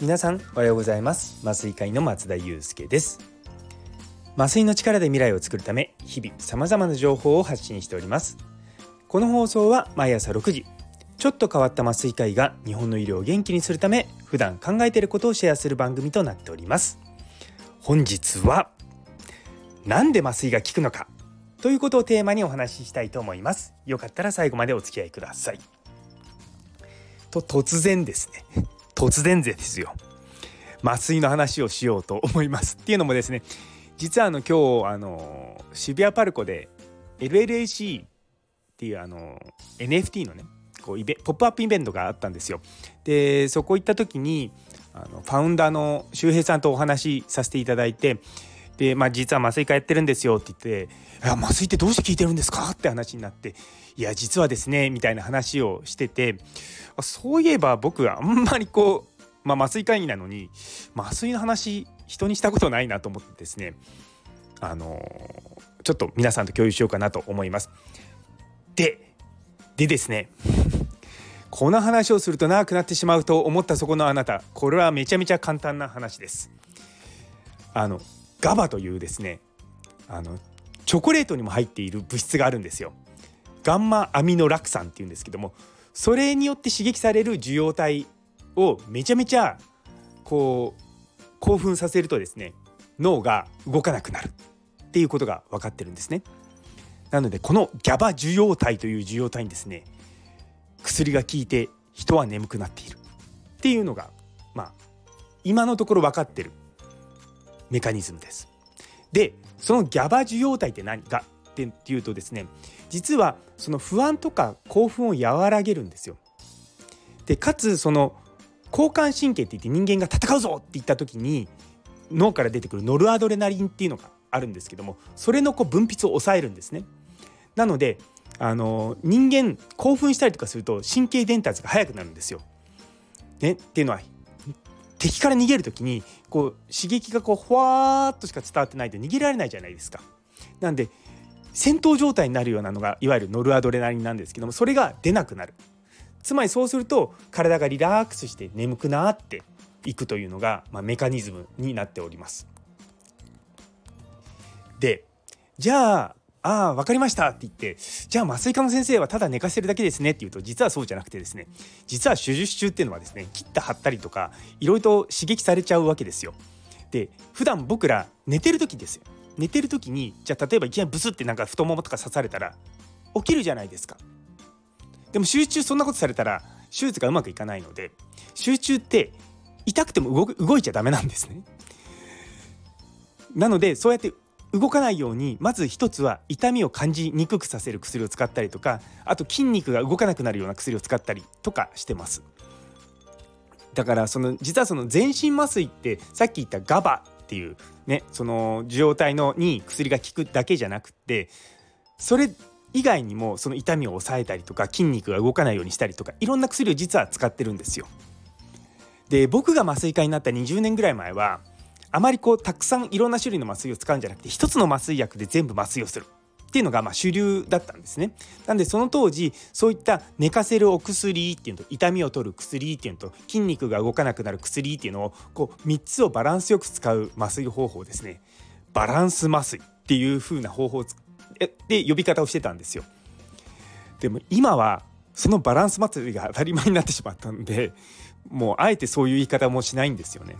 皆さんおはようございます。麻酔会の松田祐介です。麻酔の力で未来を作るため、日々様々な情報を発信しております。この放送は毎朝6時、ちょっと変わった麻酔会が日本の医療を元気にするため、普段考えていることをシェアする番組となっております。本日はなんで麻酔が効くのかということをテーマにお話ししたいと思います。よかったら最後までお付き合いください。と突然ですよ、麻酔の話をしようと思います。っていうのもですね、実は今日渋谷パルコで LLAC っていうNFT のねこうポップアップイベントがあったんですよ。でそこ行った時にファウンダーの周平さんとお話しさせていただいて、で、実は麻酔科やってるんですよって言って、麻酔ってどうして聞いてるんですかって話になって、いや実はですねみたいな話をしてて、そういえば僕はあんまり麻酔科医なのに麻酔の話人にしたことないなと思ってですね、ちょっと皆さんと共有しようかなと思います。でですね、この話をすると長くなってしまうと思ったそこのあなた、これはめちゃめちゃ簡単な話です。ガバというですね、チョコレートにも入っている物質があるんですよ。ガンマアミノ酪酸っていうんですけども、それによって刺激される受容体をめちゃめちゃ興奮させるとですね、脳が動かなくなるっていうことが分かってるんですね。なのでこのギャバ受容体という受容体にですね、薬が効いて人は眠くなっているっていうのが、今のところ分かってるメカニズムです。で、そのギャバ受容体って何かっていうとですね、実はその不安とか興奮を和らげるんですよ。で、かつその交感神経って言って、人間が戦うぞって言った時に脳から出てくるノルアドレナリンっていうのがあるんですけども、それの分泌を抑えるんですね。なので人間興奮したりとかすると神経伝達が早くなるんですよ、ね、っていうのは敵から逃げるときに刺激がほわーっとしか伝わってないと逃げられないじゃないですか。なんで戦闘状態になるようなのがいわゆるノルアドレナリンなんですけども、それが出なくなる。つまりそうすると体がリラックスして眠くなっていくというのが、メカニズムになっております。で、じゃあ分かりましたって言って、じゃあ麻酔科の先生はただ寝かせるだけですねって言うと、実はそうじゃなくてですね、実は手術中っていうのはですね、切った張ったりとかいろいろと刺激されちゃうわけですよ。で、普段僕ら寝てる時ですよ、寝てる時にじゃあ例えばいきなりブスってなんか太ももとか刺されたら起きるじゃないですか。でも手術中そんなことされたら手術がうまくいかないので、手術中って痛くても動いちゃダメなんですね。なのでそうやって動かないように、まず一つは痛みを感じにくくさせる薬を使ったりとか、あと筋肉が動かなくなるような薬を使ったりとかしてます。だから実はその全身麻酔ってさっき言ったガバっていうね、その受容体に薬が効くだけじゃなくて、それ以外にもその痛みを抑えたりとか筋肉が動かないようにしたりとか、いろんな薬を実は使ってるんですよ。で、僕が麻酔科になった20年ぐらい前はあまりたくさんいろんな種類の麻酔を使うんじゃなくて、一つの麻酔薬で全部麻酔をするっていうのが主流だったんですね。なんでその当時そういった寝かせるお薬っていうのと、痛みを取る薬っていうのと、筋肉が動かなくなる薬っていうのを3つをバランスよく使う麻酔方法ですね、バランス麻酔っていう風な方法で呼び方をしてたんですよ。でも今はそのバランス麻酔が当たり前になってしまったんで、もうあえてそういう言い方もしないんですよね。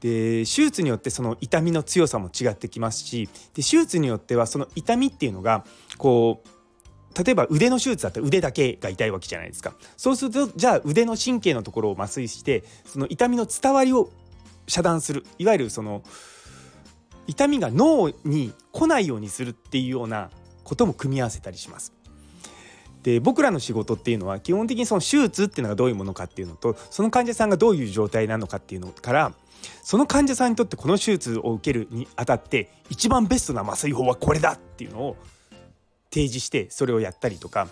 で、手術によってその痛みの強さも違ってきますし、で手術によってはその痛みっていうのが例えば腕の手術だったら腕だけが痛いわけじゃないですか。そうするとじゃあ腕の神経のところを麻酔して、その痛みの伝わりを遮断する、いわゆるその痛みが脳に来ないようにするっていうようなことも組み合わせたりします。で、僕らの仕事っていうのは基本的にその手術っていうのがどういうものかっていうのと、その患者さんがどういう状態なのかっていうのから、その患者さんにとってこの手術を受けるにあたって一番ベストな麻酔法はこれだっていうのを提示して、それをやったりとか、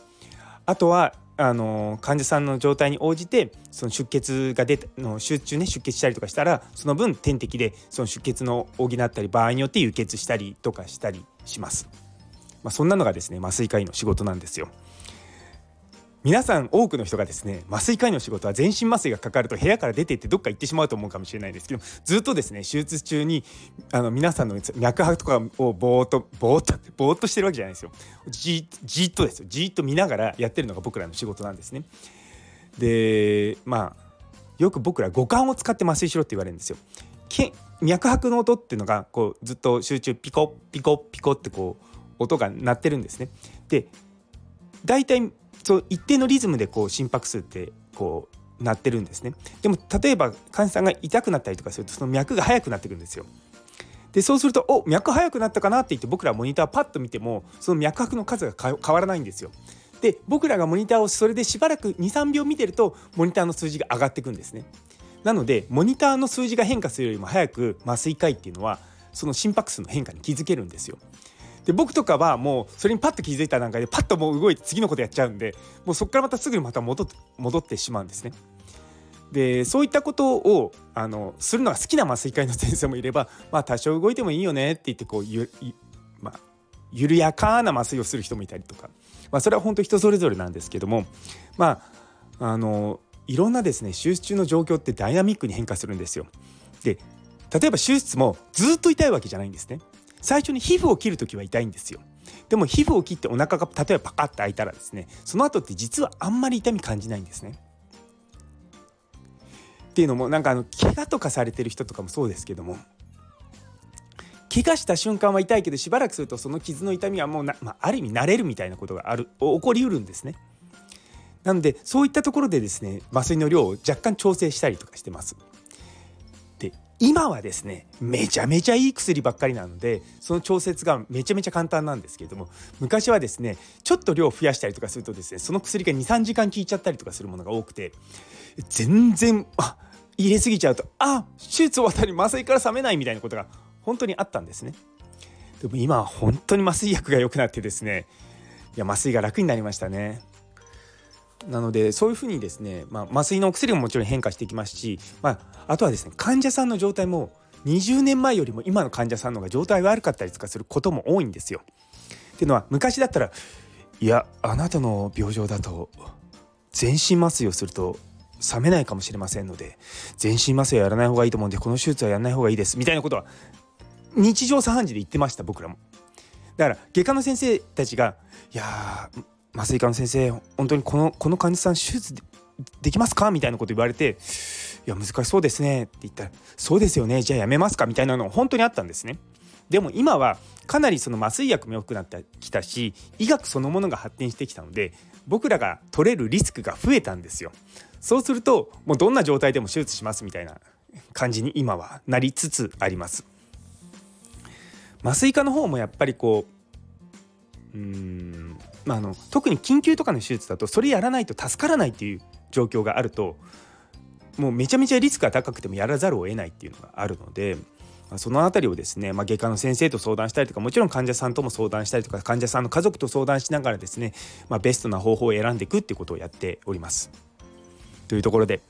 あとは患者さんの状態に応じてその出血が出たの手術中ね、出血したりとかしたらその分点滴でその出血の補ったり、場合によって輸血したりとかしたりします。そんなのがですね麻酔科医の仕事なんですよ。皆さん多くの人がですね、麻酔科医の仕事は全身麻酔がかかると部屋から出ていってどっか行ってしまうと思うかもしれないですけど、ずっとですね手術中に皆さんの脈拍とかをぼーっとしてるわけじゃないですよ。じーっとですよ。じーっと見ながらやってるのが僕らの仕事なんですね。でよく僕ら五感を使って麻酔しろって言われるんですよ。脈拍の音っていうのがこうずっと集中ピコピコピコってこう音が鳴ってるんですね。でだいたいそう一定のリズムでこう心拍数ってこう鳴ってるんですね。でも例えば患者さんが痛くなったりとかするとその脈が速くなってくるんですよ。でそうするとお脈速くなったかなって言って僕らモニターパッと見てもその脈拍の数が変わらないんですよ。で僕らがモニターをそれでしばらく 2,3 秒見てるとモニターの数字が上がってくんですね。なのでモニターの数字が変化するよりも早く麻酔科医っていうのはその心拍数の変化に気づけるんですよ。で僕とかはもうそれにパッと気づいた段階でパッともう動いて次のことやっちゃうんで、もうそこからまたすぐにまた戻ってしまうんですね。でそういったことをするのが好きな麻酔科医の先生もいれば、多少動いてもいいよねって言ってこう緩やかな麻酔をする人もいたりとか、それは本当人それぞれなんですけども、いろんなですね手術中の状況ってダイナミックに変化するんですよ。で例えば手術もずっと痛いわけじゃないんですね。最初に皮膚を切るときは痛いんですよ。でも皮膚を切ってお腹が例えばパカッと開いたらですね、その後って実はあんまり痛み感じないんですね。っていうのも怪我とかされてる人とかもそうですけども、怪我した瞬間は痛いけどしばらくするとその傷の痛みはもうある意味慣れるみたいなことが起こりうるんですね。なのでそういったところでですね麻酔の量を若干調整したりとかしてます。今はですねめちゃめちゃいい薬ばっかりなのでその調節がめちゃめちゃ簡単なんですけれども、昔はですねちょっと量を増やしたりとかするとですねその薬が 2,3 時間効いちゃったりとかするものが多くて、全然入れすぎちゃうと手術終わったり麻酔から覚めないみたいなことが本当にあったんですね。でも今は本当に麻酔薬が良くなってですね、麻酔が楽になりましたね。なのでそういうふうにですね、麻酔のお薬ももちろん変化していきますし、あとはですね患者さんの状態も20年前よりも今の患者さんの方が状態悪かったりとかすることも多いんですよ。っていうのは昔だったらあなたの病状だと全身麻酔をすると冷めないかもしれませんので全身麻酔はやらない方がいいと思うんでこの手術はやらない方がいいですみたいなことは日常茶飯事で言ってました僕らも。だから外科の先生たちが麻酔科の先生本当にこの患者さん手術 できますかみたいなこと言われて、難しそうですねって言ったらそうですよねじゃあやめますかみたいなのが本当にあったんですね。でも今はかなりその麻酔薬も良くなってきたし医学そのものが発展してきたので僕らが取れるリスクが増えたんですよ。そうするともうどんな状態でも手術しますみたいな感じに今はなりつつあります。麻酔科の方もやっぱり特に緊急とかの手術だとそれやらないと助からないっていう状況があるともうめちゃめちゃリスクが高くてもやらざるを得ないっていうのがあるので、そのあたりをですね、外科の先生と相談したりとかもちろん患者さんとも相談したりとか患者さんの家族と相談しながらですね、ベストな方法を選んでいくっていうことをやっております。というところで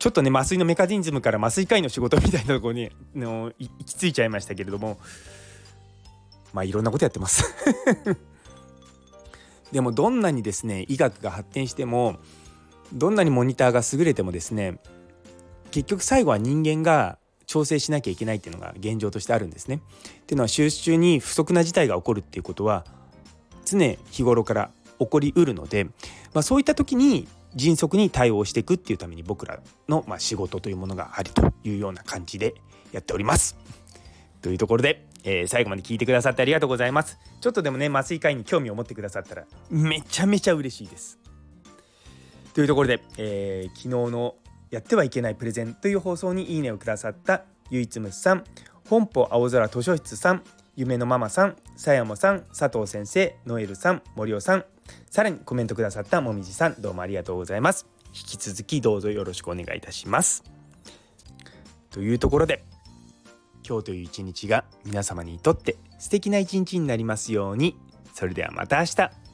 ちょっとね麻酔のメカニズムから麻酔科医の仕事みたいなところに行き着いちゃいましたけれども、いろんなことやってますでもどんなにですね医学が発展してもどんなにモニターが優れてもですね結局最後は人間が調整しなきゃいけないっていうのが現状としてあるんですね。っていうのは手術中に不測な事態が起こるっていうことは常日頃から起こりうるので、そういった時に迅速に対応していくっていうために僕らの仕事というものがありというような感じでやっております。というところで最後まで聞いてくださってありがとうございます。ちょっとでもね麻酔科医に興味を持ってくださったらめちゃめちゃ嬉しいです。というところで、昨日のやってはいけないプレゼンという放送にいいねをくださったゆいつむさん、本舗青空図書室さん、夢のママさん、さやもさん、佐藤先生、ノエルさん、森尾さん、さらにコメントくださったもみじさん、どうもありがとうございます。引き続きどうぞよろしくお願いいたします。というところで今日という一日が皆様にとって素敵な一日になりますように。それではまた明日。